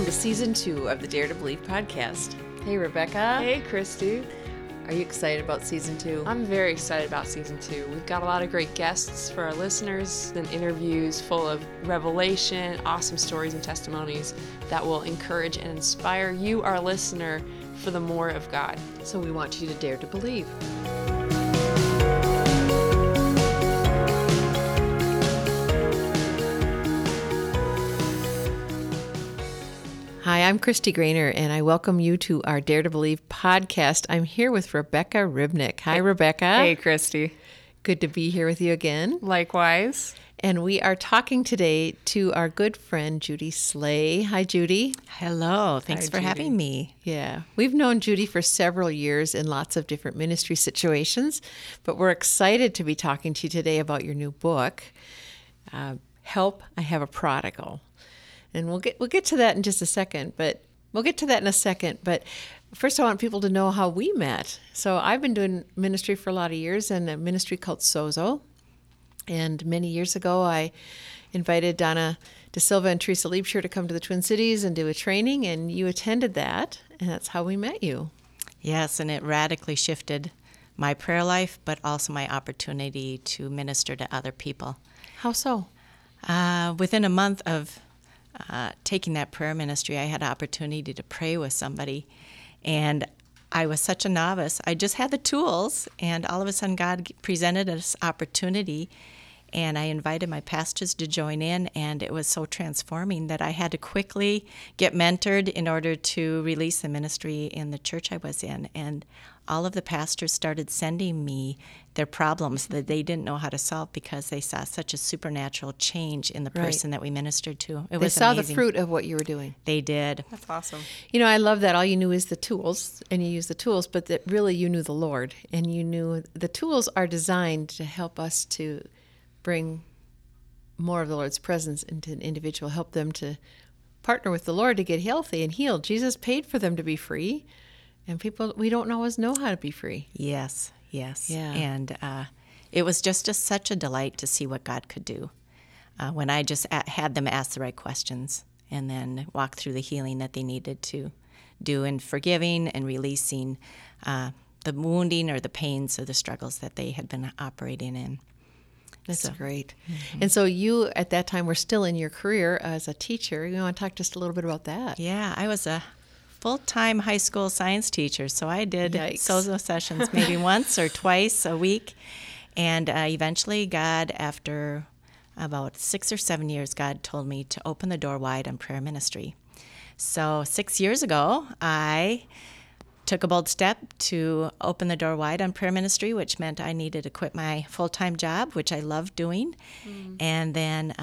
welcome to Season 2 of the Dare to Believe podcast. Hey, Rebecca. Hey, Christy. Are you excited about Season 2? I'm very excited about Season 2. We've got a lot of great guests for our listeners and interviews full of revelation, awesome stories and testimonies that will encourage and inspire you, our listener, for the more of God. So we want you to dare to believe. Hi, I'm Christy Grainer, and I welcome you to our Dare to Believe podcast. I'm here with Rebecca Ribnick. Hi, Rebecca. Hey, Christy. Good to be here with you again. Likewise. And we are talking today to our good friend, Judy Slegh. Hi, Judy. Hello. Thanks for having me. Yeah. We've known Judy for several years in lots of different ministry situations, but we're excited to be talking to you today about your new book, Help I Have a Prodigal. And we'll get to that in just a second, but first I want people to know how we met. So I've been doing ministry for a lot of years in a ministry called Sozo. And many years ago, I invited Donna DeSilva and Teresa Liebscher to come to the Twin Cities and do a training, and you attended that, and that's how we met you. Yes, and it radically shifted my prayer life, but also my opportunity to minister to other people. How so? Within a month of taking that prayer ministry, I had an opportunity to pray with somebody, and I was such a novice. I just had the tools, and all of a sudden God presented us opportunity, and I invited my pastors to join in, and it was so transforming that I had to quickly get mentored in order to release the ministry in the church I was in. And all of the pastors started sending me their problems that they didn't know how to solve because they saw such a supernatural change in the person that we ministered to. It was amazing. They saw the fruit of what you were doing. They did. That's awesome. You know, I love that all you knew is the tools, and you use the tools, but that really you knew the Lord, and you knew the tools are designed to help us to bring more of the Lord's presence into an individual, help them to partner with the Lord to get healthy and healed. Jesus paid for them to be free, and people, we don't always know how to be free. Yes, yes. Yeah. And it was just such a delight to see what God could do when I just had them ask the right questions and then walk through the healing that they needed to do in forgiving and releasing the wounding or the pains or the struggles that they had been operating in. That's great. Mm-hmm. And so you, at that time, were still in your career as a teacher. You want to talk just a little bit about that? Yeah, I was a full-time high school science teacher, so I did Sozo sessions maybe once or twice a week. And eventually God, after about 6 or 7 years, God told me to open the door wide on prayer ministry. So 6 years ago, I took a bold step to open the door wide on prayer ministry, which meant I needed to quit my full-time job, which I loved doing, and then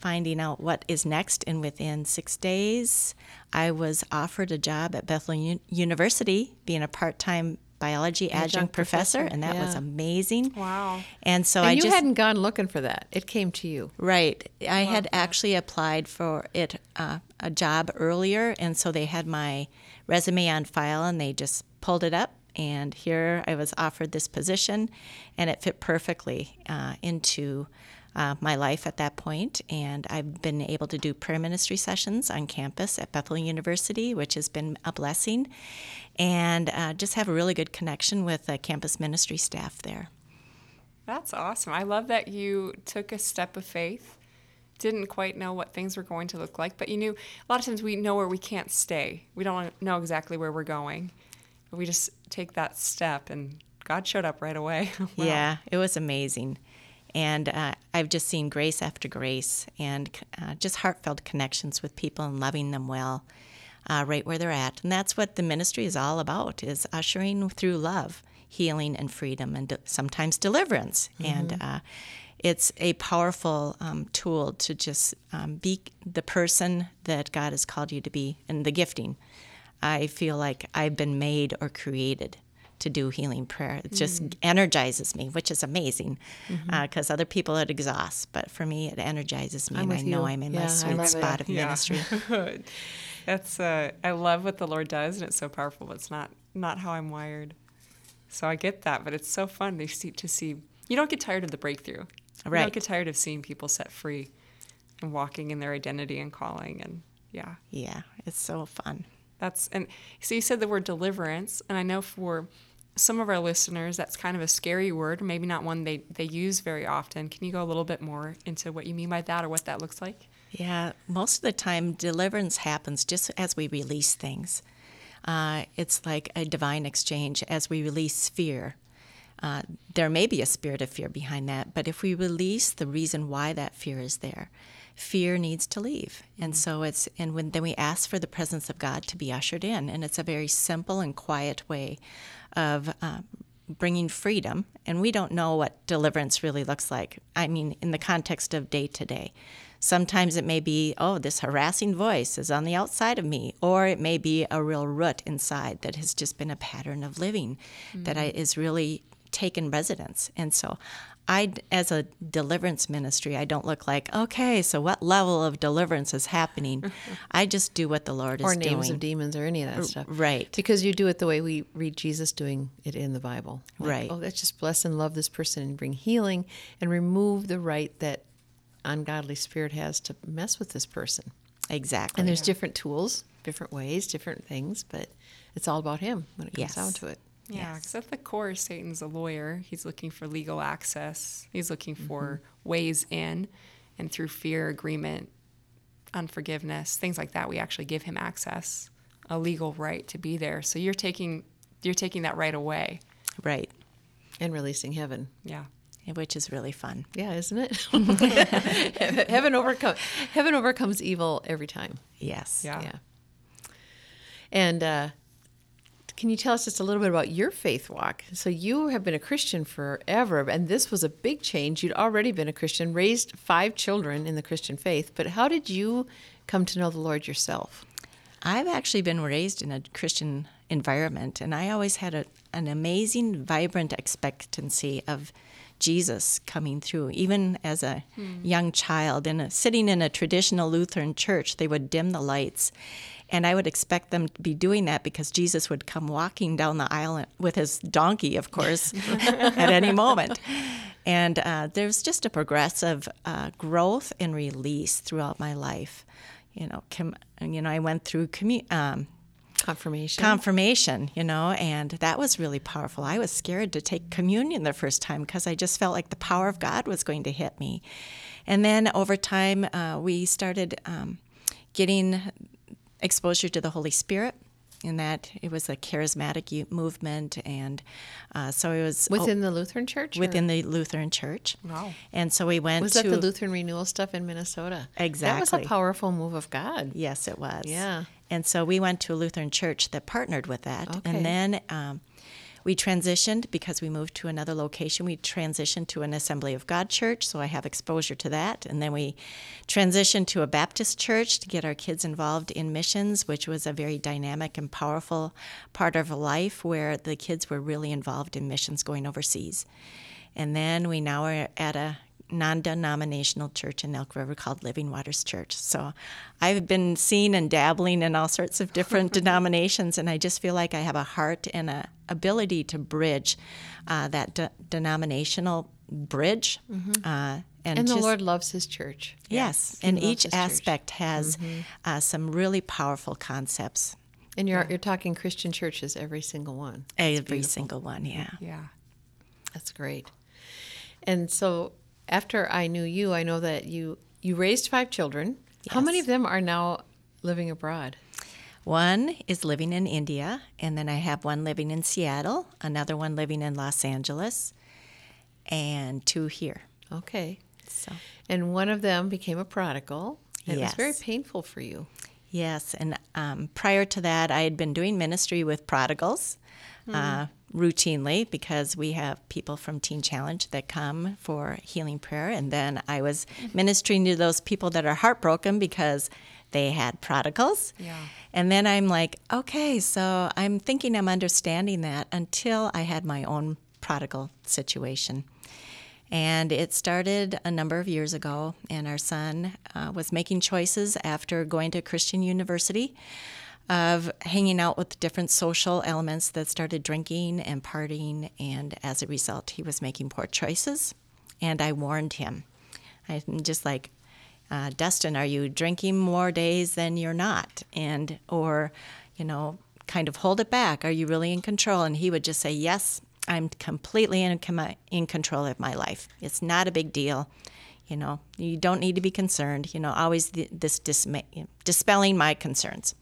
finding out what is next. And within 6 days, I was offered a job at Bethel University, being a part-time biology adjunct professor, and that was amazing. Wow. And so you hadn't gone looking for that. It came to you. Right. I had actually applied for it a job earlier, and so they had my resume on file, and they just pulled it up, and here I was offered this position, and it fit perfectly into my life at that point. And I've been able to do prayer ministry sessions on campus at Bethel University, which has been a blessing, and just have a really good connection with the campus ministry staff there. That's awesome. I love that you took a step of faith, didn't quite know what things were going to look like, but you knew. A lot of times we know where we can't stay. We don't know exactly where we're going, but we just take that step, and God showed up right away. Wow. Yeah, it was amazing. And I've just seen grace after grace, and just heartfelt connections with people and loving them well right where they're at. And that's what the ministry is all about, is ushering through love, healing and freedom, and sometimes deliverance. Mm-hmm. And it's a powerful tool to just be the person that God has called you to be, and the gifting. I feel like I've been made or created to do healing prayer. It just energizes me, which is amazing, because other people it exhausts, but for me it energizes me, and I know I'm in my sweet spot of ministry. That's I love what the Lord does, and it's so powerful, but it's not how I'm wired. So I get that, but it's so fun to see. You don't get tired of the breakthrough. Right. You don't get tired of seeing people set free and walking in their identity and calling, and Yeah. Yeah. It's so fun. That's, and so you said the word deliverance, and I know for some of our listeners, that's kind of a scary word, maybe not one they use very often. Can you go a little bit more into what you mean by that or what that looks like? Yeah, most of the time deliverance happens just as we release things. It's like a divine exchange as we release fear. There may be a spirit of fear behind that, but if we release the reason why that fear is there, fear needs to leave. Mm-hmm. And so it's, and when, then we ask for the presence of God to be ushered in. And it's a very simple and quiet way of bringing freedom. And we don't know what deliverance really looks like. I mean, in the context of day to day. Sometimes it may be, oh, this harassing voice is on the outside of me, or it may be a real root inside that has just been a pattern of living that is really taken residence. And so I, as a deliverance ministry, I don't look like, okay, so what level of deliverance is happening? I just do what the Lord is doing. Or names of demons or any of that stuff. Right. Because you do it the way we read Jesus doing it in the Bible. Like, right. Oh, let's just bless and love this person and bring healing and remove the right that ungodly spirit has to mess with this person. Exactly. And there's different tools, different ways, different things, but it's all about him when it comes down to it. Yeah, because at the core, Satan's a lawyer. He's looking for legal access. He's looking for ways in, and through fear, agreement, unforgiveness, things like that, we actually give him access, a legal right to be there. So you're taking that right away. Right. And releasing heaven. Yeah. Which is really fun. Yeah, isn't it? Heaven overcomes evil every time. Yes. Yeah. And can you tell us just a little bit about your faith walk? So you have been a Christian forever, and this was a big change. You'd already been a Christian, raised 5 children in the Christian faith, but how did you come to know the Lord yourself? I've actually been raised in a Christian environment, and I always had an amazing, vibrant expectancy of Jesus coming through. Even as a young child, sitting in a traditional Lutheran church, they would dim the lights. And I would expect them to be doing that because Jesus would come walking down the aisle with his donkey, of course, at any moment. And there's just a progressive growth and release throughout my life. I went through confirmation, and that was really powerful. I was scared to take communion the first time because I just felt like the power of God was going to hit me. And then over time, we started getting exposure to the Holy Spirit, in that it was a charismatic movement, and so it was within the Lutheran Church. Within the Lutheran Church. Wow! And so we went. Was that the Lutheran Renewal stuff in Minnesota? Exactly. That was a powerful move of God. Yes, it was. Yeah. And so we went to a Lutheran church that partnered with that, and then we transitioned because we moved to another location. We transitioned to an Assembly of God church, so I have exposure to that. And then we transitioned to a Baptist church to get our kids involved in missions, which was a very dynamic and powerful part of life where the kids were really involved in missions going overseas. And then we now are at a non-denominational church in Elk River called Living Waters Church. So I've been seeing and dabbling in all sorts of different denominations, and I just feel like I have a heart and a ability to bridge that denominational bridge. Mm-hmm. And the Lord loves his church. Yes, and each aspect has some really powerful concepts. And you're talking Christian churches, every single one. Every single one, yeah. Yeah, that's great. And so after I knew you, I know that you raised 5 children. Yes. How many of them are now living abroad? One is living in India, and then I have one living in Seattle, another one living in Los Angeles, and 2 here. Okay. So. And one of them became a prodigal. Yes. It was very painful for you. Yes, and prior to that, I had been doing ministry with prodigals. Routinely, because we have people from Teen Challenge that come for healing prayer, and then I was ministering to those people that are heartbroken because they had prodigals. Yeah. And then I'm like, okay, so I'm thinking I'm understanding that until I had my own prodigal situation. And it started a number of years ago, and our son was making choices after going to Christian university of hanging out with different social elements that started drinking and partying, and as a result, he was making poor choices, and I warned him. I'm just like, Dustin, are you drinking more days than you're not? And, or, you know, kind of hold it back. Are you really in control? And he would just say, yes, I'm completely in control of my life. It's not a big deal. You know, you don't need to be concerned. You know, always this dispelling my concerns.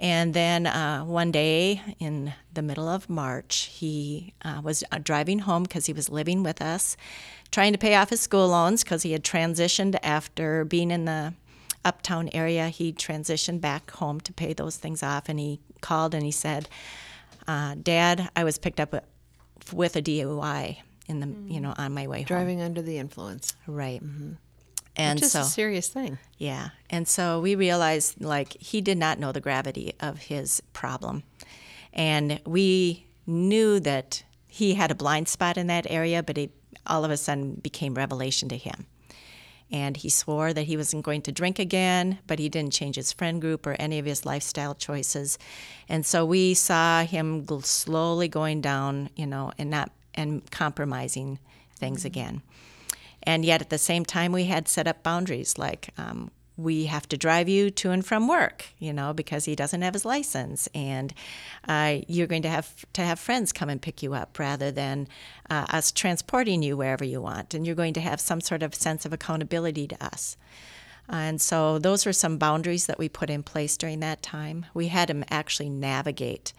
And then one day in the middle of March, he was driving home because he was living with us, trying to pay off his school loans because he had transitioned after being in the uptown area. He transitioned back home to pay those things off, and he called and he said, Dad, I was picked up with a DUI in the on my way home. Driving under the influence. Right. Mm-hmm. And just so, a serious thing. Yeah. And so we realized, like, he did not know the gravity of his problem. And we knew that he had a blind spot in that area, but it all of a sudden became revelation to him. And he swore that he wasn't going to drink again, but he didn't change his friend group or any of his lifestyle choices. And so we saw him slowly going down, you know, and compromising things again. And yet at the same time, we had set up boundaries, like we have to drive you to and from work, you know, because he doesn't have his license. And you're going to have friends come and pick you up rather than us transporting you wherever you want. And you're going to have some sort of sense of accountability to us. And so those were some boundaries that we put in place during that time. We had him actually navigate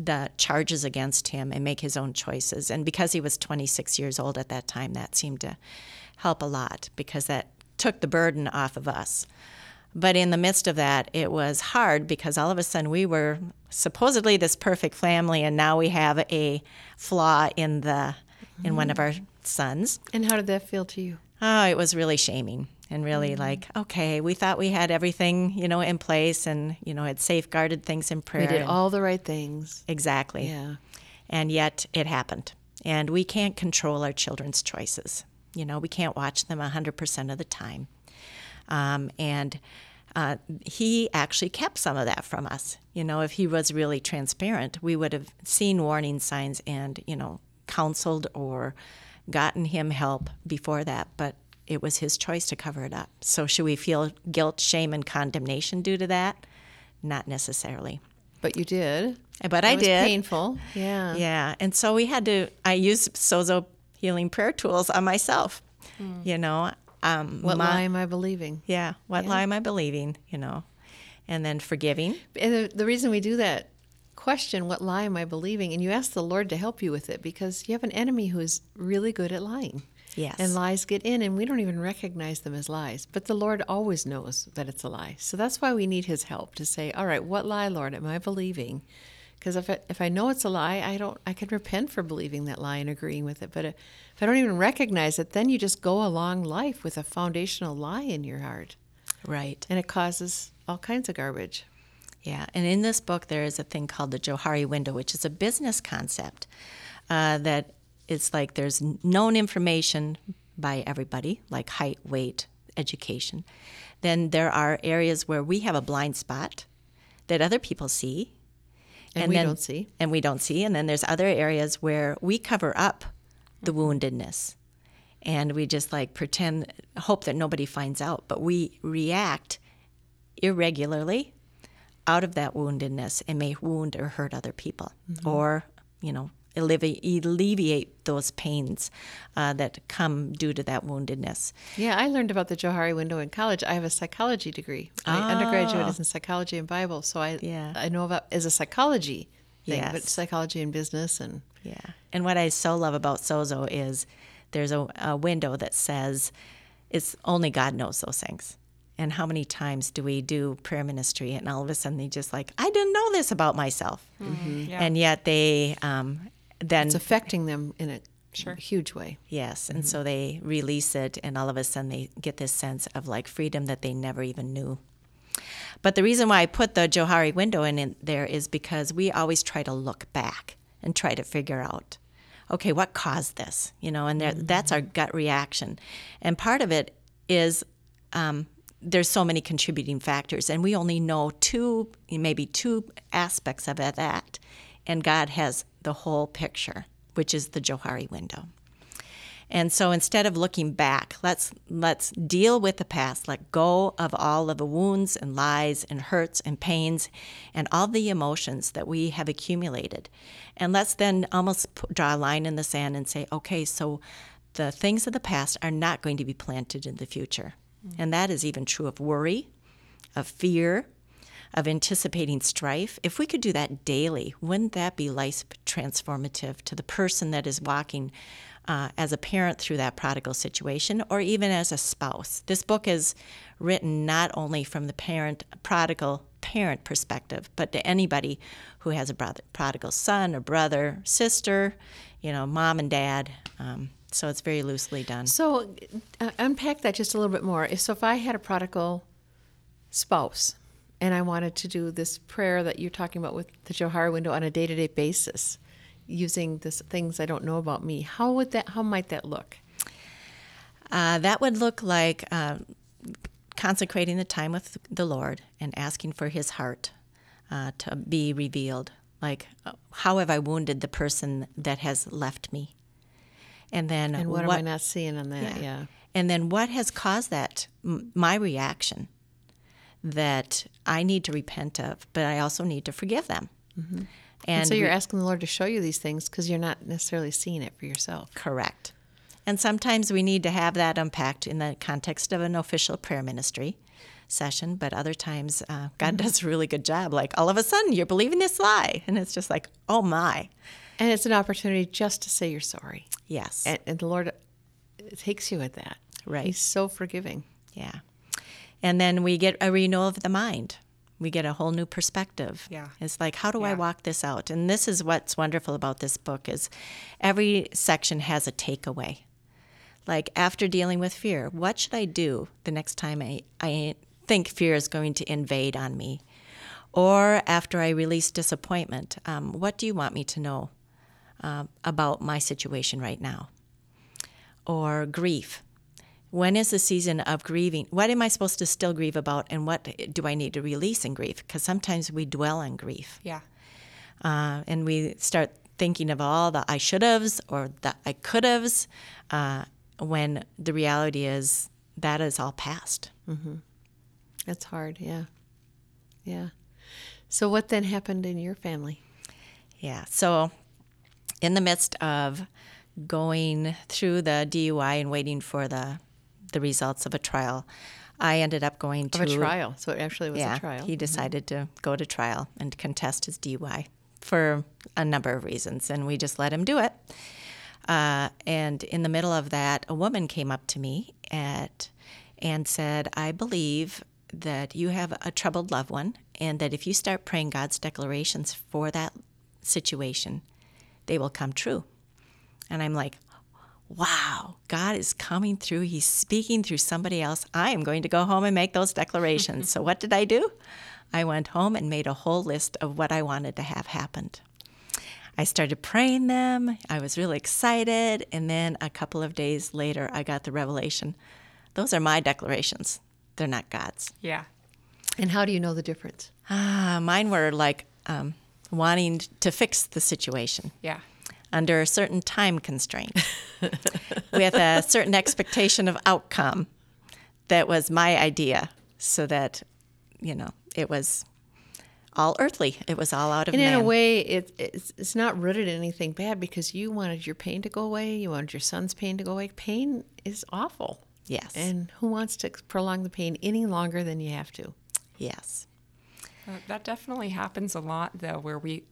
the charges against him and make his own choices. And because he was 26 years old at that time, that seemed to help a lot because that took the burden off of us. But in the midst of that, it was hard because all of a sudden we were supposedly this perfect family, and now we have a flaw in in one of our sons. And how did that feel to you? Oh, it was really shaming. And really like, okay, we thought we had everything, you know, in place and, you know, had safeguarded things in prayer. We did all the right things. Exactly. Yeah. And yet it happened. And we can't control our children's choices. You know, we can't watch them 100% of the time. He actually kept some of that from us. You know, if he was really transparent, we would have seen warning signs and, you know, counseled or gotten him help before that. But it was his choice to cover it up. So should we feel guilt, shame, and condemnation due to that? Not necessarily. But you did. But I did. It was painful. Yeah. Yeah. And so we had to, I used Sozo healing prayer tools on myself, you know. What lie am I believing? Yeah. What lie am I believing, you know? And then forgiving. And the reason we do that question, what lie am I believing? And you ask the Lord to help you with it because you have an enemy who is really good at lying. Yes. And lies get in, and we don't even recognize them as lies. But the Lord always knows that it's a lie. So that's why we need his help to say, all right, what lie, Lord, am I believing? Because if I know it's a lie, I can repent for believing that lie and agreeing with it. But if I don't even recognize it, then you just go along life with a foundational lie in your heart. Right. And it causes all kinds of garbage. Yeah. And in this book, there is a thing called the Johari Window, which is a business concept that it's like there's known information by everybody, like height, weight, education. Then there are areas where we have a blind spot that other people see. And we don't see. And then there's other areas where we cover up the woundedness. And we just like pretend, hope that nobody finds out. But we react irregularly out of that woundedness and may wound or hurt other people. Mm-hmm. Or, you know, alleviate those pains that come due to that woundedness. Yeah, I learned about the Johari Window in college. I have a psychology degree. My undergraduate is in psychology and Bible, so I know about as a psychology thing, but psychology and business. And yeah. And what I so love about Sozo is there's a window that says it's only God knows those things. And how many times do we do prayer ministry and all of a sudden they just like, I didn't know this about myself. Mm-hmm. Yeah. And yet they... it's affecting them in a huge way. Yes, and so they release it, and all of a sudden they get this sense of like freedom that they never even knew. But the reason why I put the Johari Window in there is because we always try to look back and try to figure out, okay, what caused this? You know, and that's our gut reaction. And part of it is there's so many contributing factors, and we only know maybe two aspects of that. And God has the whole picture, which is the Johari Window. And so instead of looking back, let's deal with the past, let go of all of the wounds and lies and hurts and pains and all the emotions that we have accumulated. And let's then almost draw a line in the sand and say, okay, so the things of the past are not going to be planted in the future. Mm-hmm. And that is even true of worry, of fear, of anticipating strife. If we could do that daily, wouldn't that be life transformative to the person that is walking as a parent through that prodigal situation, or even as a spouse? This book is written not only from the prodigal parent perspective, but to anybody who has a prodigal son or brother, sister, mom and dad. So it's very loosely done. So unpack that just a little bit more. So if I had a prodigal spouse and I wanted to do this prayer that you're talking about with the Johari Window on a day-to-day basis, using this things I don't know about me, how might that look? That would look like consecrating the time with the Lord and asking for His heart to be revealed. Like, how have I wounded the person that has left me? And then what am I not seeing on that? Yeah. And then what has caused that my reaction that I need to repent of, but I also need to forgive them. Mm-hmm. And so you're asking the Lord to show you these things because you're not necessarily seeing it for yourself. Correct. And sometimes we need to have that unpacked in the context of an official prayer ministry session, but other times God does a really good job. Like, all of a sudden, you're believing this lie, and it's just like, oh, my. And it's an opportunity just to say you're sorry. Yes. And the Lord takes you at that. Right. He's so forgiving. Yeah. And then we get a renewal of the mind. We get a whole new perspective. Yeah. It's like, how do I walk this out? And this is what's wonderful about this book is every section has a takeaway. Like, after dealing with fear, what should I do the next time I think fear is going to invade on me? Or after I release disappointment, what do you want me to know about my situation right now? Or grief. When is the season of grieving? What am I supposed to still grieve about, and what do I need to release in grief? Because sometimes we dwell on grief. Yeah. And we start thinking of all the I should-haves or the I could-haves when the reality is that is all past. Mm-hmm. That's hard, yeah. Yeah. So what then happened in your family? Yeah, so in the midst of going through the DUI and waiting for the results of a trial, I ended up going to... Of a trial, so it actually was a trial. He decided to go to trial and contest his DUI for a number of reasons, and we just let him do it. And in the middle of that, a woman came up to me and said, I believe that you have a troubled loved one, and that if you start praying God's declarations for that situation, they will come true. And I'm like, wow, God is coming through. He's speaking through somebody else. I am going to go home and make those declarations. So what did I do? I went home and made a whole list of what I wanted to have happened. I started praying them. I was really excited. And then a couple of days later, I got the revelation. Those are my declarations. They're not God's. Yeah. And how do you know the difference? Mine were like wanting to fix the situation. Yeah. Under a certain time constraint, with a certain expectation of outcome that was my idea, so that, it was all earthly. It was all out of man. And in a way, it's not rooted in anything bad, because you wanted your pain to go away. You wanted your son's pain to go away. Pain is awful. Yes. And who wants to prolong the pain any longer than you have to? Yes. That definitely happens a lot, though, where we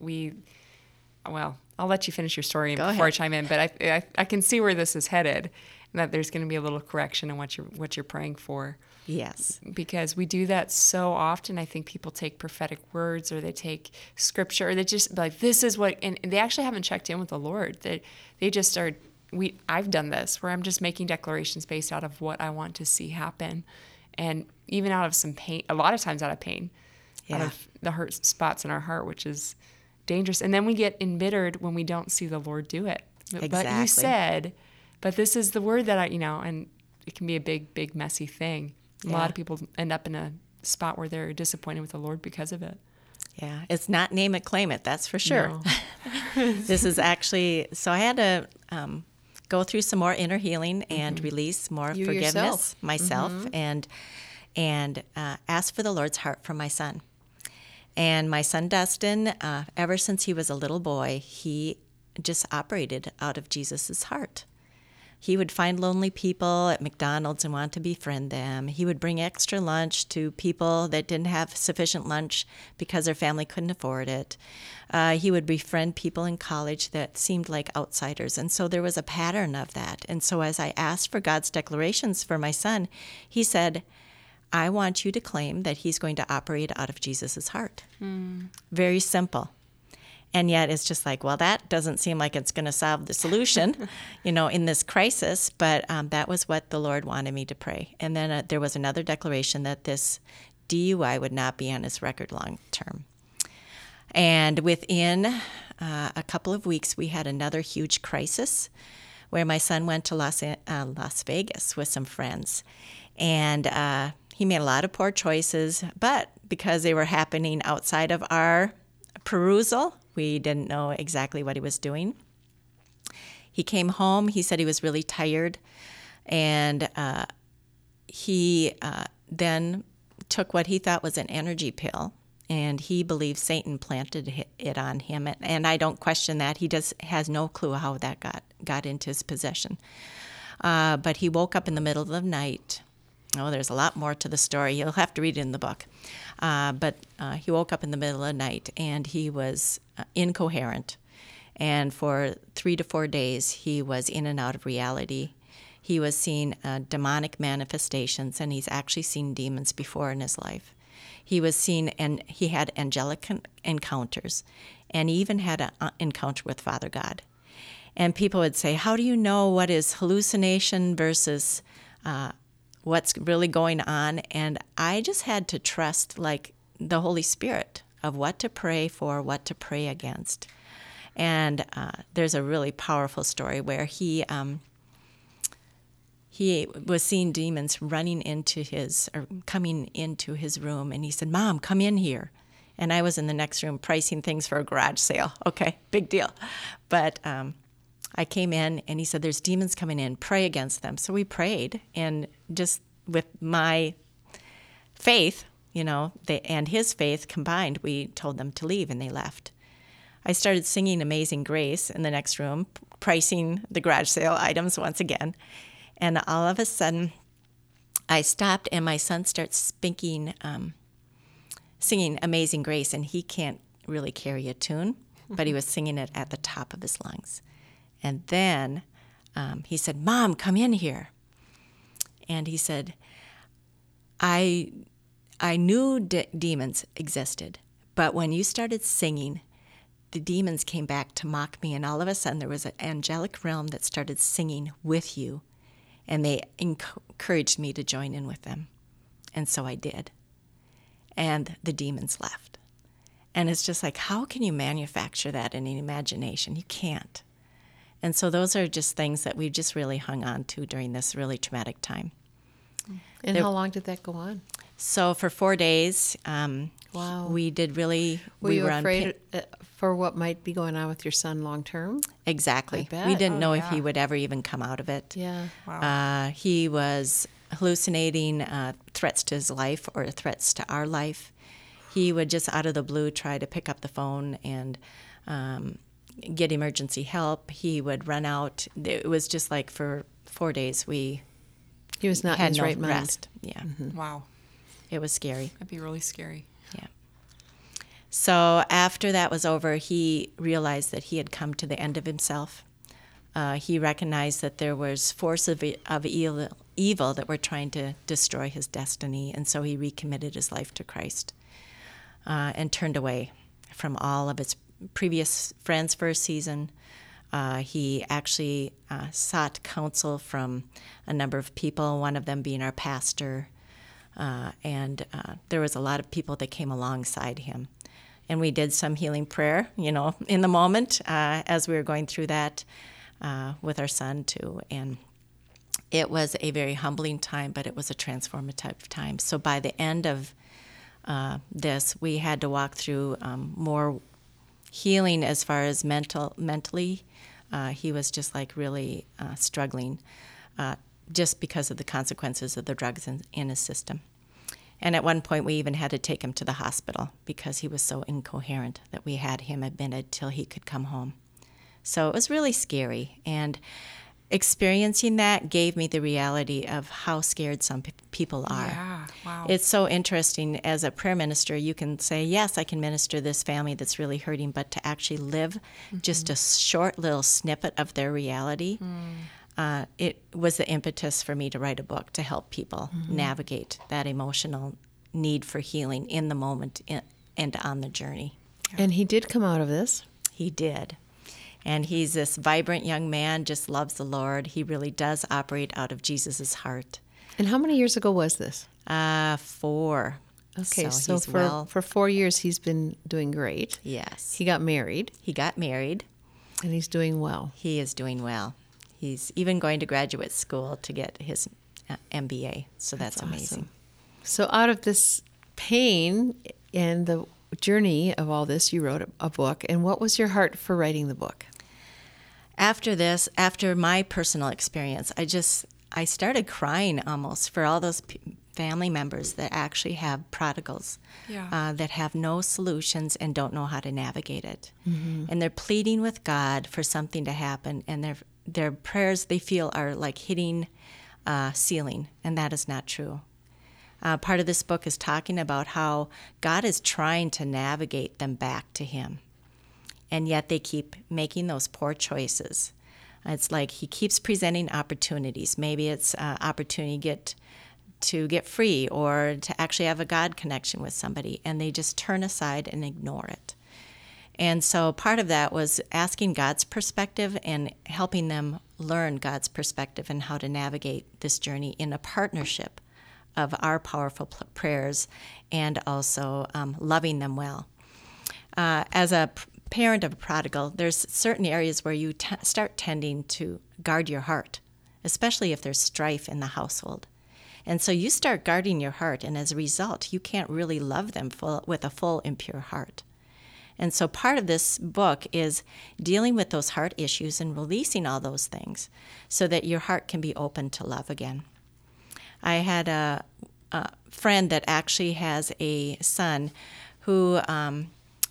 well, I'll let you finish your story before I chime in, but I can see where this is headed, and that there's going to be a little correction in what you're praying for. Yes. Because we do that so often. I think people take prophetic words, or they take scripture, or they just like, this is what, and they actually haven't checked in with the Lord. They just are, I've done this, where I'm just making declarations based out of what I want to see happen, and even out of some pain, a lot of times out of pain, out of the hurt spots in our heart, which is dangerous. And then we get embittered when we don't see the Lord do it. Exactly. But you said, but this is the word that and it can be a big, big messy thing. A lot of people end up in a spot where they're disappointed with the Lord because of it. Yeah. It's not name it, claim it. That's for sure. No. This is actually, so I had a go through some more inner healing and release more forgiveness myself and ask for the Lord's heart for my son. And my son Dustin, ever since he was a little boy, he just operated out of Jesus's heart. He would find lonely people at McDonald's and want to befriend them. He would bring extra lunch to people that didn't have sufficient lunch because their family couldn't afford it. He would befriend people in college that seemed like outsiders. And so there was a pattern of that. And so as I asked for God's declarations for my son, he said, I want you to claim that he's going to operate out of Jesus's heart. Mm. Very simple. And yet it's just like, well, that doesn't seem like it's going to solve the solution, you know, in this crisis. But that was what the Lord wanted me to pray. And then there was another declaration that this DUI would not be on his record long term. And within a couple of weeks, we had another huge crisis where my son went to Las Vegas with some friends. And he made a lot of poor choices, but because they were happening outside of our perusal, we didn't know exactly what he was doing. He came home. He said he was really tired. And he then took what he thought was an energy pill. And he believes Satan planted it on him. And I don't question that. He just has no clue how that got into his possession. But he woke up in the middle of the night. Oh, there's a lot more to the story. You'll have to read it in the book. But he woke up in the middle of the night, and he was incoherent. And for 3 to 4 days, he was in and out of reality. He was seeing demonic manifestations, and he's actually seen demons before in his life. He was seen, and he had angelic encounters, and he even had an encounter with Father God. And people would say, how do you know what is hallucination versus what's really going on? And I just had to trust, like, the Holy Spirit of what to pray for, what to pray against. And there's a really powerful story where he was seeing demons coming into his room, and he said, Mom, come in here. And I was in the next room pricing things for a garage sale. Okay, big deal. But I came in, and he said, there's demons coming in. Pray against them. So we prayed, and just with my faith, you know, and his faith combined, we told them to leave, and they left. I started singing Amazing Grace in the next room, pricing the garage sale items once again. And all of a sudden, I stopped, and my son starts singing Amazing Grace, and he can't really carry a tune, but he was singing it at the top of his lungs. And then he said, Mom, come in here. And he said, I knew demons existed, but when you started singing, the demons came back to mock me, and all of a sudden there was an angelic realm that started singing with you, and they encouraged me to join in with them. And so I did. And the demons left. And it's just like, how can you manufacture that in an imagination? You can't. And so those are just things that we've just really hung on to during this really traumatic time. And how long did that go on? So for 4 days, wow. We did really... Were you afraid for what might be going on with your son long term? Exactly. We didn't know if he would ever even come out of it. Yeah. Wow. He was hallucinating threats to his life or threats to our life. He would just out of the blue try to pick up the phone and... get emergency help. He would run out. It was just like for 4 days he was not in his right mind. Yeah. Mm-hmm. Wow. It was scary. That'd be really scary. Yeah. So after that was over, he realized that he had come to the end of himself. He recognized that there was force of evil that were trying to destroy his destiny, and so he recommitted his life to Christ and turned away from all of its previous friends for a season. He actually sought counsel from a number of people, one of them being our pastor. And there was a lot of people that came alongside him. And we did some healing prayer, you know, in the moment as we were going through that with our son, too. And it was a very humbling time, but it was a transformative time. So by the end of this, we had to walk through more healing as far as mentally He was just like really struggling just because of the consequences of the drugs in his system. And at one point we even had to take him to the hospital because he was so incoherent that we had him admitted till he could come home. So it was really scary, and experiencing that gave me the reality of how scared some people are. Yeah, wow. It's so interesting. As a prayer minister, you can say, yes, I can minister this family that's really hurting, but to actually live just a short little snippet of their reality, it was the impetus for me to write a book to help people navigate that emotional need for healing in the moment and on the journey. Yeah. And he did come out of this. He did. And he's this vibrant young man, just loves the Lord. He really does operate out of Jesus' heart. And how many years ago was this? 4. Okay, so for 4 years he's been doing great. Yes. He got married. And he's doing well. He is doing well. He's even going to graduate school to get his MBA, so that's amazing. Awesome. So out of this pain and the journey of all this, you wrote a book. And what was your heart for writing the book? After this, after my personal experience, I started crying almost for all those family members that actually have prodigals, that have no solutions and don't know how to navigate it. And they're pleading with God for something to happen, and their prayers, they feel, are like hitting a ceiling, and that is not true. Part of this book is talking about how God is trying to navigate them back to Him, and yet they keep making those poor choices. It's like He keeps presenting opportunities. Maybe it's opportunity to get free or to actually have a God connection with somebody, and they just turn aside and ignore it. And so part of that was asking God's perspective and helping them learn God's perspective and how to navigate this journey in a partnership of our powerful prayers and also loving them well. As a parent of a prodigal, there's certain areas where you start tending to guard your heart, especially if there's strife in the household. And so you start guarding your heart, and as a result, you can't really love them with a full and pure heart. And so part of this book is dealing with those heart issues and releasing all those things so that your heart can be open to love again. I had a friend that actually has a son who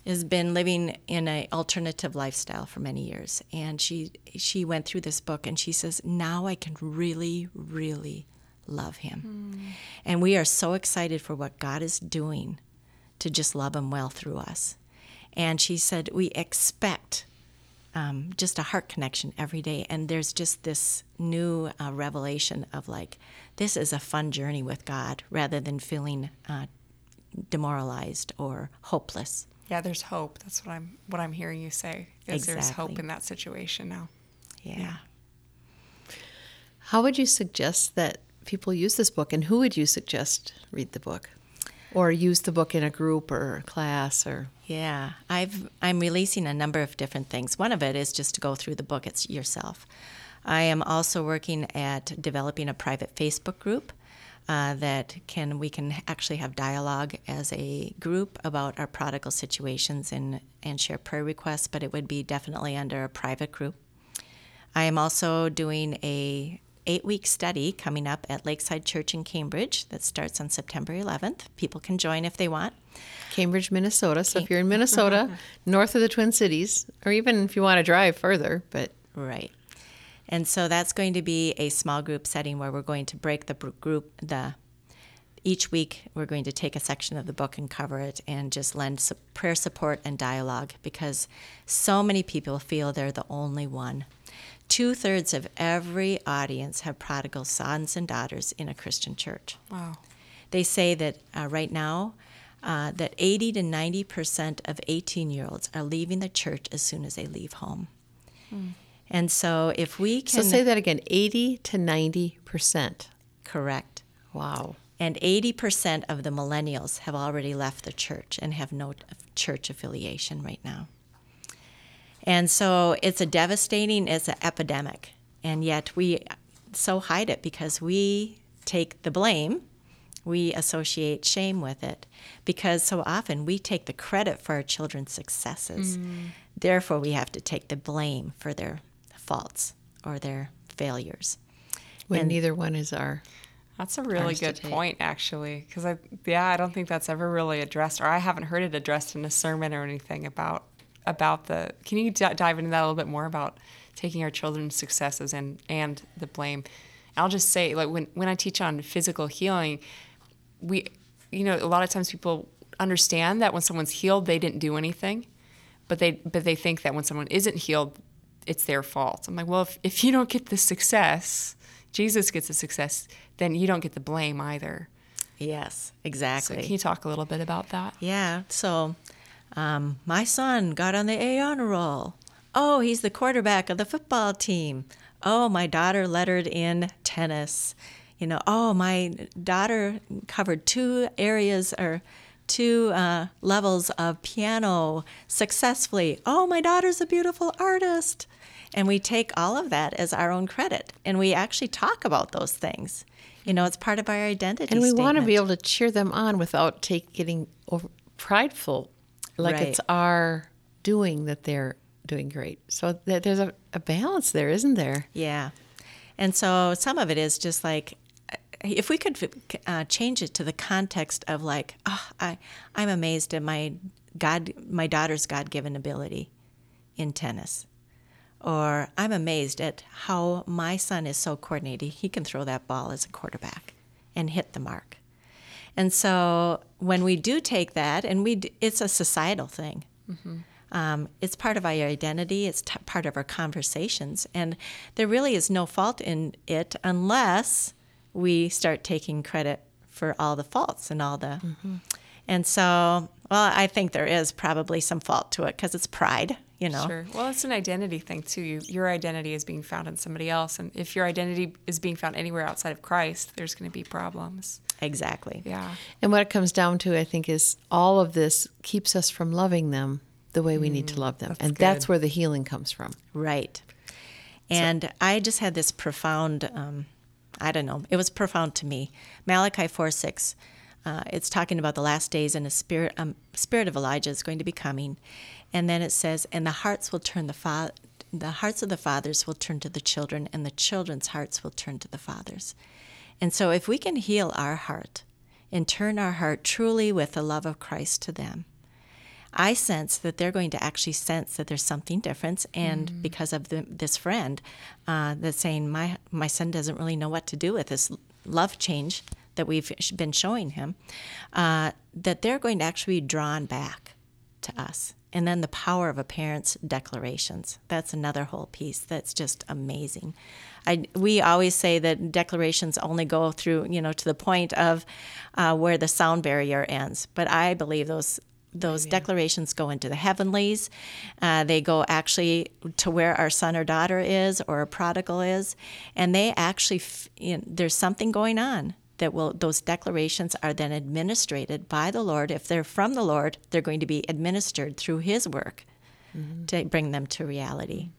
has been living in an alternative lifestyle for many years. And she went through this book, and she says, now I can really, really love him. And we are so excited for what God is doing to just love him well through us. And she said, we expect just a heart connection every day. And there's just this new revelation of like, this is a fun journey with God rather than feeling demoralized or hopeless. Yeah, there's hope. That's what I'm hearing you say, is there's hope in that situation now. Yeah. How would you suggest that people use this book, and who would you suggest read the book? Or use the book in a group or class or... Yeah, I'm releasing a number of different things. One of it is just to go through the book yourself. I am also working at developing a private Facebook group that we can actually have dialogue as a group about our prodigal situations and share prayer requests, but it would be definitely under a private group. I am also doing a 8-week study coming up at Lakeside Church in Cambridge that starts on September 11th. People can join if they want. Cambridge, Minnesota. So if you're in Minnesota, north of the Twin Cities, or even if you want to drive further, but right. And so that's going to be a small group setting where we're going to break the group. Each week we're going to take a section of the book and cover it, and just lend prayer support and dialogue, because so many people feel they're the only one. 2/3 of every audience have prodigal sons and daughters in a Christian church. Wow. They say that right now that 80 to 90% of 18-year-olds are leaving the church as soon as they leave home. And so if we can... So say that again, 80 to 90%. Correct. Wow. And 80% of the millennials have already left the church and have no church affiliation right now. And so it's an epidemic, and yet we so hide it because we take the blame, we associate shame with it, because so often we take the credit for our children's successes. Therefore, we have to take the blame for their faults or their failures. When neither one is our... That's a really good point, actually, because I don't think that's ever really addressed, or I haven't heard it addressed in a sermon or anything about the... Can you dive into that a little bit more about taking our children's successes and the blame? I'll just say, like, when I teach on physical healing, we, you know, a lot of times people understand that when someone's healed, they didn't do anything, but they think that when someone isn't healed, it's their fault. I'm like, well, if you don't get the success, Jesus gets the success, then you don't get the blame either. Yes, exactly. So can you talk a little bit about that? Yeah. So my son got on the A honor roll. Oh, he's the quarterback of the football team. Oh, my daughter lettered in tennis. You know, oh, my daughter covered two levels of piano successfully. Oh, my daughter's a beautiful artist. And we take all of that as our own credit. And we actually talk about those things. You know, it's part of our identity statement. And we want to be able to cheer them on without getting over prideful, like Right. It's our doing that they're doing great. So there's a balance there, isn't there? Yeah. And so some of it is just like, if we could change it to the context of like, oh, I'm amazed at my daughter's God-given ability in tennis. Or I'm amazed at how my son is so coordinated. He can throw that ball as a quarterback and hit the mark. And so when we do take that, and it's a societal thing. Mm-hmm. It's part of our identity. It's part of our conversations. And there really is no fault in it unless we start taking credit for all the faults and all the... Mm-hmm. And so, well, I think there is probably some fault to it because it's pride, you know. Sure. Well, it's an identity thing, too. Your identity is being found in somebody else. And if your identity is being found anywhere outside of Christ, there's going to be problems. Exactly. Yeah. And what it comes down to, I think, is all of this keeps us from loving them the way we need to love them. That's where the healing comes from. Right. And so, I just had this profound, it was profound to me. Malachi 4:6, it's talking about the last days and a spirit of Elijah is going to be coming. And then it says, and the hearts of the fathers will turn to the children, and the children's hearts will turn to the fathers. And so if we can heal our heart and turn our heart truly with the love of Christ to them, I sense that they're going to actually sense that there's something different, and because of this friend that's saying, my son doesn't really know what to do with this love change that we've been showing him, that they're going to actually be drawn back to us. And then the power of a parent's declarations. That's another whole piece that's just amazing. We always say that declarations only go through, you know, to the point of where the sound barrier ends. But I believe those declarations go into the heavenlies. They go actually to where our son or daughter is or a prodigal is. And they actually, there's something going on that those declarations are then administered by the Lord. If they're from the Lord, they're going to be administered through his work to bring them to reality.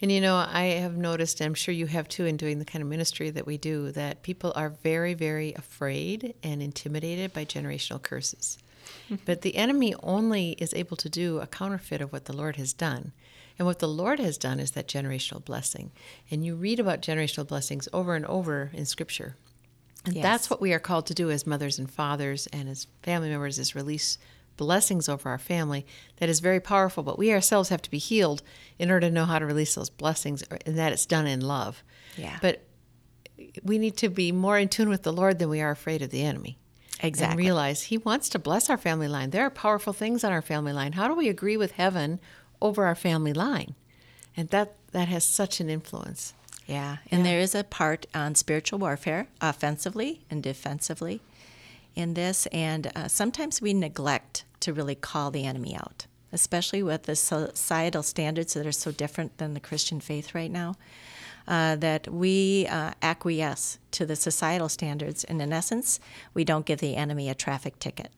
And, you know, I have noticed, I'm sure you have too, in doing the kind of ministry that we do, that people are very, very afraid and intimidated by generational curses. But the enemy only is able to do a counterfeit of what the Lord has done. And what the Lord has done is that generational blessing. And you read about generational blessings over and over in Scripture. And That's what we are called to do as mothers and fathers and as family members, is release blessings over our family. That is very powerful, but we ourselves have to be healed in order to know how to release those blessings, and that it's done in love. Yeah. But we need to be more in tune with the Lord than we are afraid of the enemy. Exactly. And realize he wants to bless our family line. There are powerful things on our family line. How do we agree with heaven over our family line? And that has such an influence. Yeah. And there is a part on spiritual warfare, offensively and defensively, in this. And sometimes we neglect to really call the enemy out, especially with the societal standards that are so different than the Christian faith right now. That we acquiesce to the societal standards, and in essence, we don't give the enemy a traffic ticket.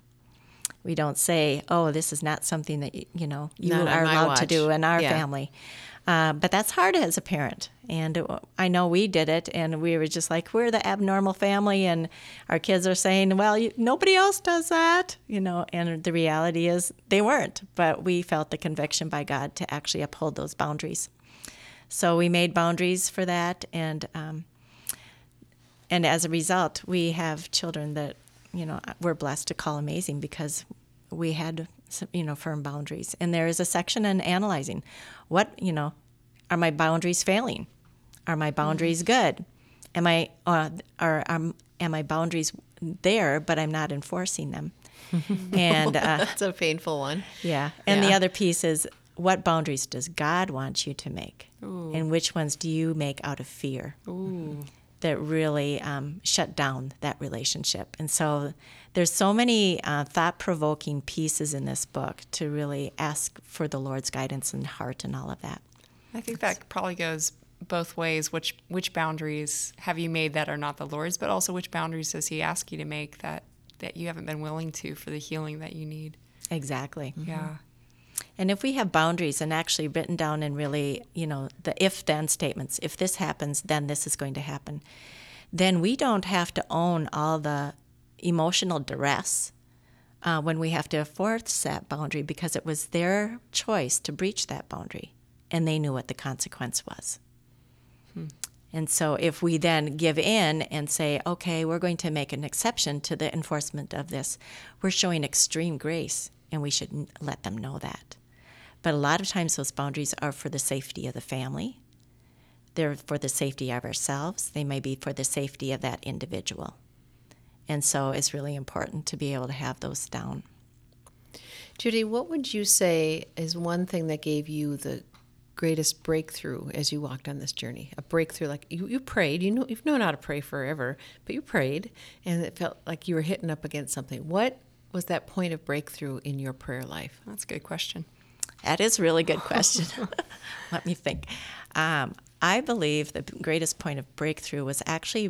We don't say, "Oh, this is not something that you are allowed to do in our family." But that's hard as a parent, and I know we did it, and we were just like, "We're the abnormal family," and our kids are saying, "Well, nobody else does that," you know. And the reality is, they weren't. But we felt the conviction by God to actually uphold those boundaries. So we made boundaries for that, and as a result, we have children that, you know, we're blessed to call amazing because we had, you know, firm boundaries. And there is a section in analyzing what, you know, are my boundaries failing? Are my boundaries good? Am my boundaries there, but I'm not enforcing them? And that's a painful one. Yeah. And the other piece is, what boundaries does God want you to make? Ooh. And which ones do you make out of fear? Ooh. That really shut down that relationship. And so there's so many thought-provoking pieces in this book to really ask for the Lord's guidance and heart and all of that. I think that probably goes both ways. Which boundaries have you made that are not the Lord's, but also which boundaries does he ask you to make that you haven't been willing to for the healing that you need? Exactly. Mm-hmm. Yeah. And if we have boundaries and actually written down and really, you know, the if-then statements, if this happens, then this is going to happen, then we don't have to own all the emotional duress when we have to enforce that boundary, because it was their choice to breach that boundary, and they knew what the consequence was. Hmm. And so if we then give in and say, okay, we're going to make an exception to the enforcement of this, we're showing extreme grace, and we should let them know that. But a lot of times those boundaries are for the safety of the family. They're for the safety of ourselves. They may be for the safety of that individual. And so it's really important to be able to have those down. Judy, what would you say is one thing that gave you the greatest breakthrough as you walked on this journey? A breakthrough, like you prayed, you've known how to pray forever, but you prayed and it felt like you were hitting up against something. What was that point of breakthrough in your prayer life? That's a good question. That is a really good question. Let me think. I believe the greatest point of breakthrough was actually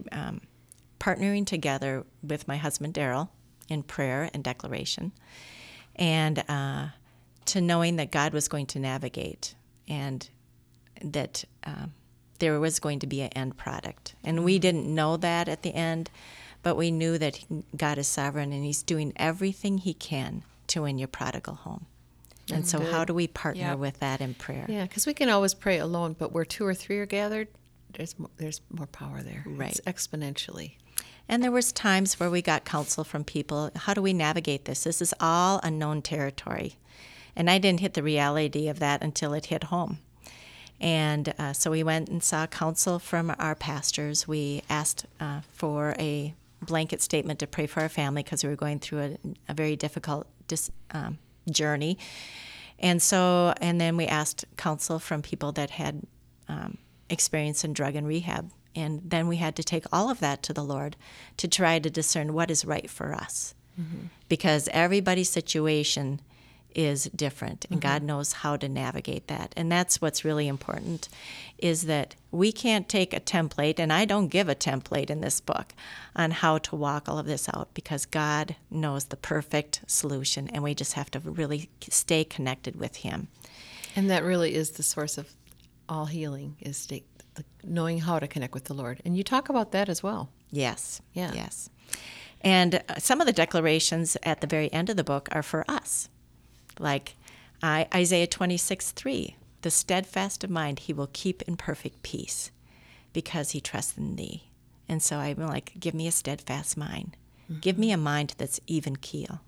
partnering together with my husband, Daryl, in prayer and declaration, and to knowing that God was going to navigate and that there was going to be an end product. And we didn't know that at the end, but we knew that God is sovereign and he's doing everything he can to win your prodigal home. And so good. How do we partner with that in prayer? Yeah, because we can always pray alone, but where two or three are gathered, there's more power there. Right. It's exponentially. And there was times where we got counsel from people. How do we navigate this? This is all unknown territory. And I didn't hit the reality of that until it hit home. And so we went and saw counsel from our pastors. We asked for a blanket statement to pray for our family because we were going through a very difficult journey. And then we asked counsel from people that had experience in drug and rehab. And then we had to take all of that to the Lord to try to discern what is right for us. Mm-hmm. Because everybody's situation is different, and God knows how to navigate that. And that's what's really important, is that we can't take a template, and I don't give a template in this book on how to walk all of this out, because God knows the perfect solution, and we just have to really stay connected with him. And that really is the source of all healing, is knowing how to connect with the Lord. And you talk about that as well. Yes. Yeah. Yes. And some of the declarations at the very end of the book are for us. Like Isaiah 26:3, the steadfast of mind he will keep in perfect peace because he trusts in thee. And so I'm like, give me a steadfast mind. Mm-hmm. Give me a mind that's even keel.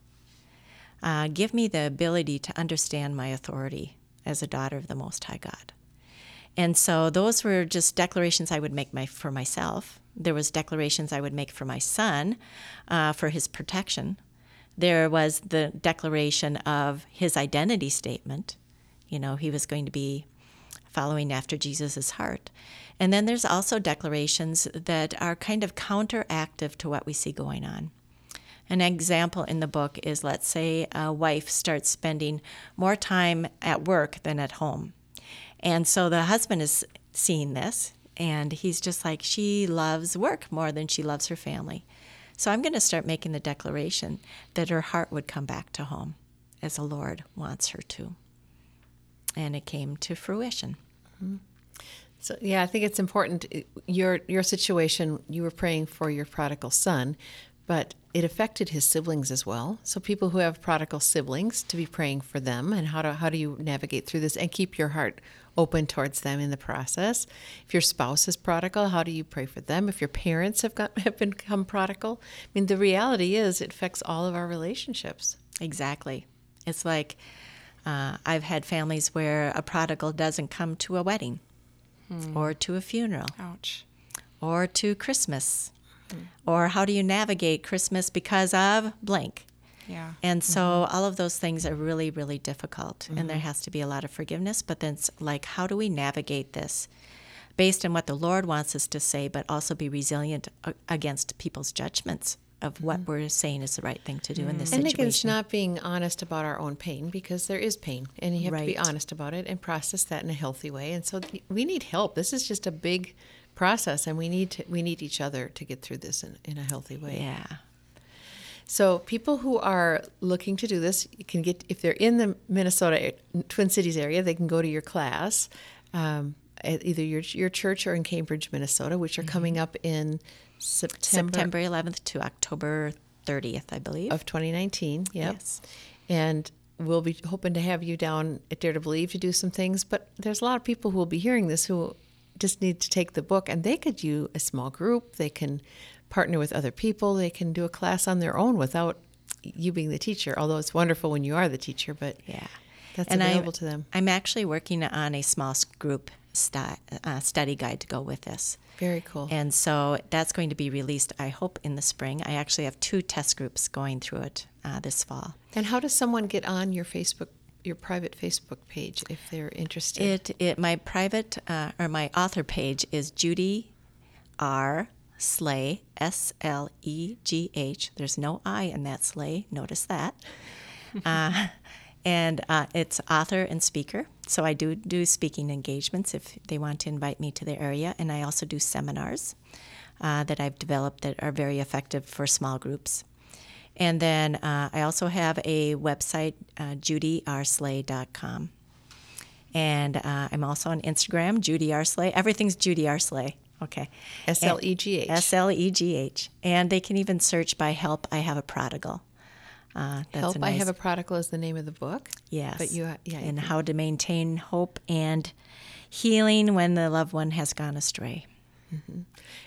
Give me the ability to understand my authority as a daughter of the Most High God. And so those were just declarations I would make for myself. There was declarations I would make for my son for his protection. There was the declaration of his identity statement. You know, he was going to be following after Jesus' heart. And then there's also declarations that are kind of counteractive to what we see going on. An example in the book is, let's say a wife starts spending more time at work than at home. And so the husband is seeing this, and he's just like, she loves work more than she loves her family. So I'm going to start making the declaration that her heart would come back to home as the Lord wants her to. And it came to fruition. Mm-hmm. So, yeah, I think it's important. Your situation, you were praying for your prodigal son, but it affected his siblings as well. So people who have prodigal siblings, to be praying for them, and how do you navigate through this and keep your heart open towards them in the process. If your spouse is prodigal, how do you pray for them? If your parents have become prodigal, I mean, the reality is it affects all of our relationships. Exactly. It's like I've had families where a prodigal doesn't come to a wedding or to a funeral. Ouch. Or to Christmas. Or how do you navigate Christmas because of blank? Yeah. And so all of those things are really, really difficult. Mm-hmm. And there has to be a lot of forgiveness. But then it's like, how do we navigate this based on what the Lord wants us to say, but also be resilient against people's judgments of what we're saying is the right thing to do in this situation. And against not being honest about our own pain, because there is pain. And you have to be honest about it and process that in a healthy way. And so we need help. This is just a big process, and we need each other to get through this in a healthy way. Yeah. So people who are looking to do this, you can get, if they're in the Minnesota Twin Cities area, they can go to your class, at either your church or in Cambridge, Minnesota, which are coming up in September 11th to October 30th, I believe, of 2019. Yep. Yes. And we'll be hoping to have you down at Dare to Believe to do some things, but there's a lot of people who will be hearing this who just need to take the book, and they could do a small group. They can partner with other people. They can do a class on their own without you being the teacher, although it's wonderful when you are the teacher, but yeah, that's available to them. I'm actually working on a small group study guide to go with this. Very cool. And so that's going to be released, I hope, in the spring. I actually have 2 test groups going through it this fall. And how does someone get on your private Facebook page if they're interested? My private or my author page is Judy R. Slegh, S-L-E-G-H. There's no I in that Slegh. Notice that. And it's author and speaker. So I do speaking engagements if they want to invite me to the area. And I also do seminars that I've developed that are very effective for small groups. And then I also have a website, judyrslay.com. And I'm also on Instagram, Judy Rslay. Everything's Judy Rslay. Okay. S-L-E-G-H. S-L-E-G-H. And they can even search by Help I Have a Prodigal. Help I Have a Prodigal is the name of the book. Yes. But and how to maintain hope and healing when the loved one has gone astray. Mm-hmm.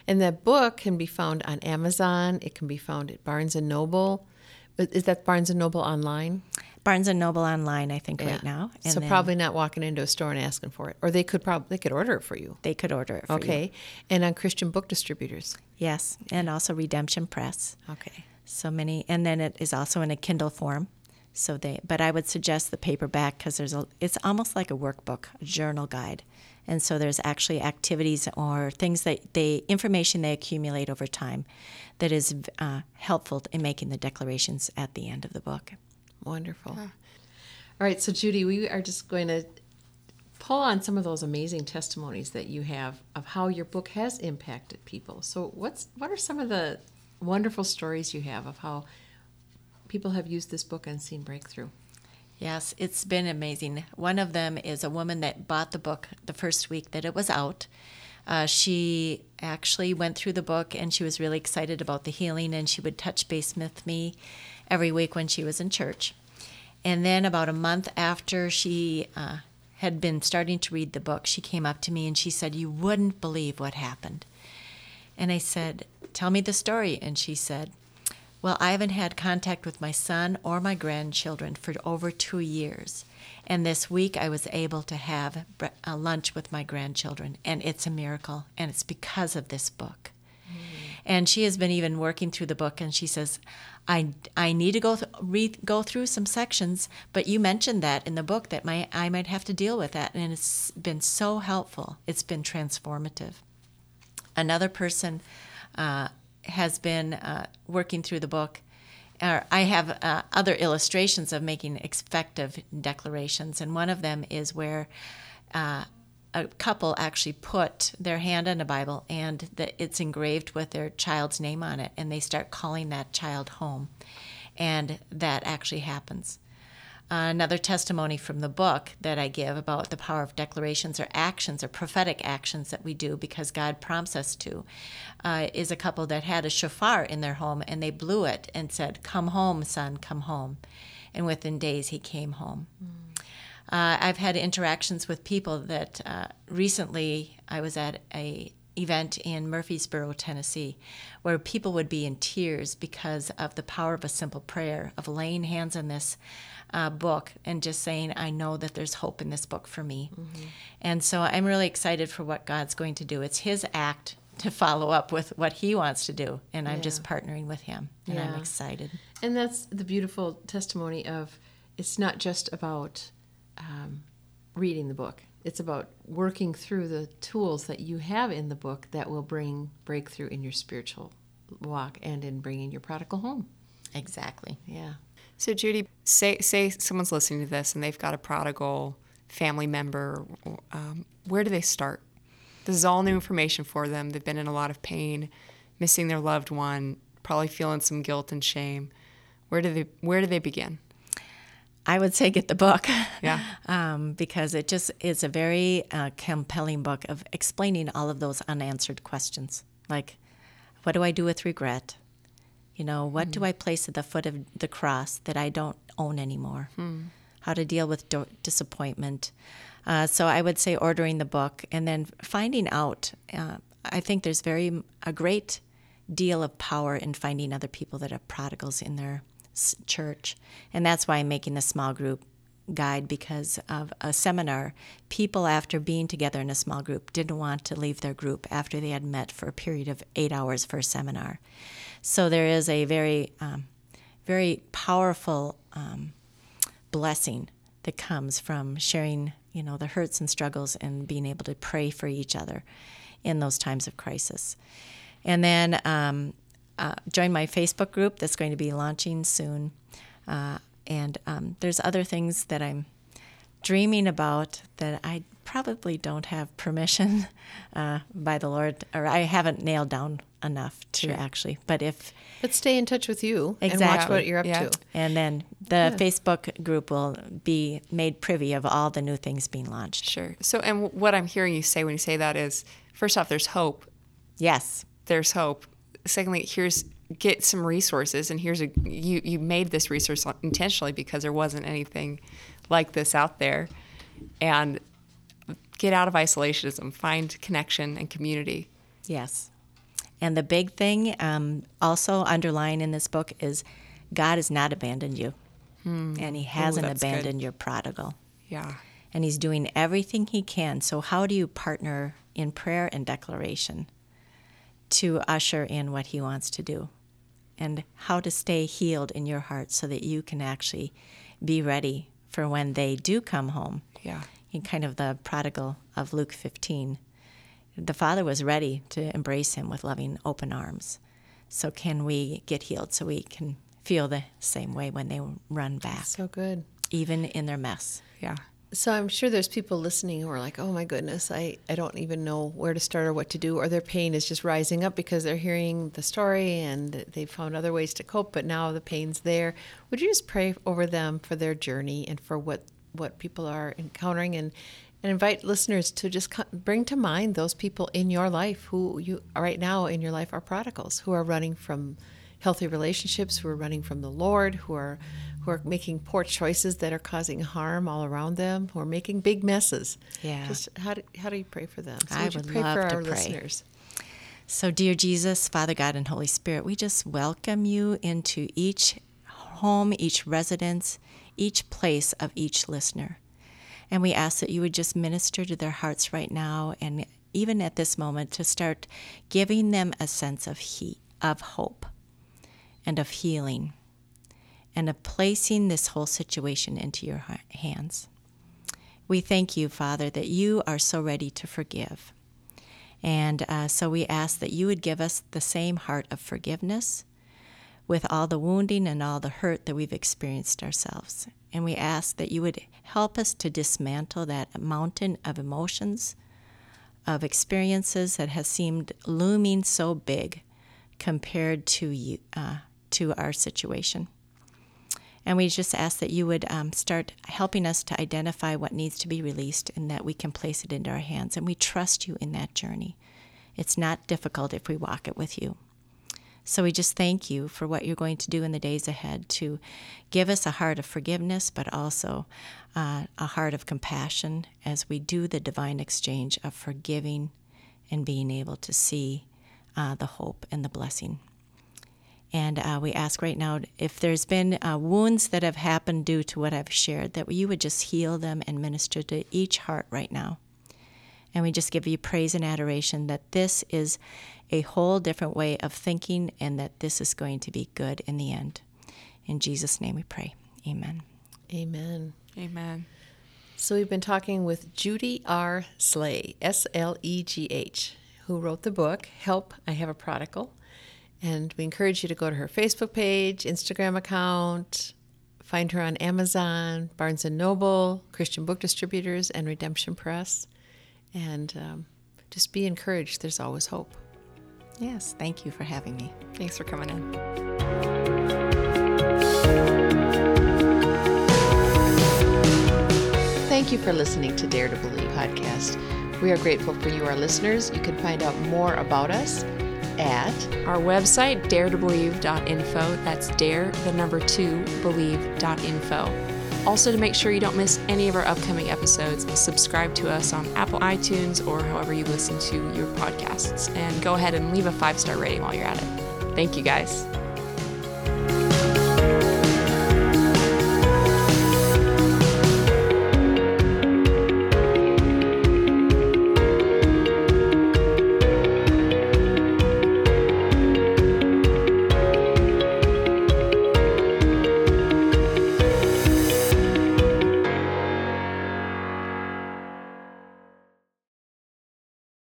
And that book can be found on Amazon. It can be found at Barnes & Noble. Is that Barnes & Noble online? Barnes & Noble online, I think, right now. And so then, probably not walking into a store and asking for it. Or they could order it for you. They could order it for you. Okay. And on Christian book distributors. Yes. And also Redemption Press. Okay. So many. And then it is also in a Kindle form. So but I would suggest the paperback because it's almost like a workbook, a journal guide. And so there's actually activities or things that information they accumulate over time that is helpful in making the declarations at the end of the book. Wonderful. Yeah. All right, so Judy, we are just going to pull on some of those amazing testimonies that you have of how your book has impacted people. So what are some of the wonderful stories you have of how people have used this book and seen breakthrough? Yes, it's been amazing. One of them is a woman that bought the book the first week that it was out. She actually went through the book, and she was really excited about the healing, and she would touch base with me every week when she was in church. And then about a month after she had been starting to read the book, she came up to me and she said, "You wouldn't believe what happened." And I said, "Tell me the story." And she said, "Well, I haven't had contact with my son or my grandchildren for over 2 years. And this week I was able to have a lunch with my grandchildren. And it's a miracle. And it's because of this book." Mm. And she has been even working through the book. And she says, I need to go through some sections. But you mentioned that in the book that I might have to deal with that. And it's been so helpful. It's been transformative. Another person has been working through the book. I have other illustrations of making effective declarations, and one of them is where a couple actually put their hand on a Bible and it's engraved with their child's name on it, and they start calling that child home, and that actually happens. Another testimony from the book that I give about the power of declarations or actions or prophetic actions that we do because God prompts us to is a couple that had a shofar in their home, and they blew it and said, "Come home, son, come home." And within days, he came home. I've had interactions with people that recently I was at a event in Murfreesboro, Tennessee, where people would be in tears because of the power of a simple prayer, of laying hands on this book and just saying, I know that there's hope in this book for me. Mm-hmm. And so I'm really excited for what God's going to do. It's his act to follow up with what he wants to do, and I'm just partnering with him, and I'm excited. And that's the beautiful testimony of it's not just about reading the book. It's about working through the tools that you have in the book that will bring breakthrough in your spiritual walk and in bringing your prodigal home. Exactly. Yeah. So Judy, say someone's listening to this and they've got a prodigal family member. Where do they start? This is all new information for them. They've been in a lot of pain, missing their loved one, probably feeling some guilt and shame. Where do they begin? I would say get the book, because it just is a very compelling book of explaining all of those unanswered questions. Like, what do I do with regret? You know, what do I place at the foot of the cross that I don't own anymore? How to deal with disappointment. So I would say ordering the book and then finding out. I think there's a great deal of power in finding other people that are prodigals in their church, and that's why I'm making the small group guide, because of a seminar, people after being together in a small group didn't want to leave their group after they had met for a period of 8 hours for a seminar. So there is a very very powerful blessing that comes from sharing, you know, the hurts and struggles and being able to pray for each other in those times of crisis. And then join my Facebook group that's going to be launching soon. And there's other things that I'm dreaming about that I probably don't have permission by the Lord, or I haven't nailed down enough to actually. But stay in touch with you and watch what you're up to. And then the Facebook group will be made privy of all the new things being launched. Sure. So, and what I'm hearing you say when you say that is, first off, there's hope. Yes. There's hope. Secondly, get some resources, and here's you made this resource intentionally because there wasn't anything like this out there. And get out of isolationism, find connection and community. Yes. And the big thing also underlying in this book is God has not abandoned you, and he hasn't abandoned your prodigal. Yeah. And he's doing everything he can. So how do you partner in prayer and declaration to usher in what he wants to do, and how to stay healed in your heart so that you can actually be ready for when they do come home. Yeah. In kind of the prodigal of Luke 15, the father was ready to embrace him with loving open arms. So can we get healed so we can feel the same way when they run back? So good. Even in their mess. Yeah. So I'm sure there's people listening who are like, oh my goodness, I don't even know where to start or what to do, or their pain is just rising up because they're hearing the story and they've found other ways to cope, but now the pain's there. Would you just pray over them for their journey and for what people are encountering, and invite listeners to just bring to mind those people in your life who you right now in your life are prodigals, who are running from healthy relationships, who are running from the Lord, who are making poor choices that are causing harm all around them, who are making big messes. Yeah. Just how do you pray for them? So I would love to pray for our listeners. So dear Jesus, Father God and Holy Spirit, we just welcome you into each home, each residence, each place of each listener. And we ask that you would just minister to their hearts right now, and even at this moment, to start giving them a sense of hope, and of healing, and of placing this whole situation into your hands. We thank you, Father, that you are so ready to forgive. And so we ask that you would give us the same heart of forgiveness with all the wounding and all the hurt that we've experienced ourselves. And we ask that you would help us to dismantle that mountain of emotions, of experiences that has seemed looming so big compared to you, to our situation. And we just ask that you would start helping us to identify what needs to be released and that we can place it into our hands. And we trust you in that journey. It's not difficult if we walk it with you. So we just thank you for what you're going to do in the days ahead to give us a heart of forgiveness, but also a heart of compassion as we do the divine exchange of forgiving and being able to see the hope and the blessing. And we ask right now if there's been wounds that have happened due to what I've shared, that you would just heal them and minister to each heart right now. And we just give you praise and adoration that this is a whole different way of thinking and that this is going to be good in the end. In Jesus' name we pray. Amen. Amen. Amen. So we've been talking with Judy R. Slegh, S-L-E-G-H, who wrote the book, Help, I Have a Prodigal. And we encourage you to go to her Facebook page, Instagram account, find her on Amazon, Barnes & Noble, Christian Book Distributors, and Redemption Press. And just be encouraged. There's always hope. Yes, thank you for having me. Thanks for coming in. Thank you for listening to Dare to Believe podcast. We are grateful for you, our listeners. You can find out more about us at our website, daretobelieve.info. That's dare2believe.info. Also, to make sure you don't miss any of our upcoming episodes, subscribe to us on Apple iTunes or however you listen to your podcasts. And go ahead and leave a 5-star rating while you're at it. Thank you, guys.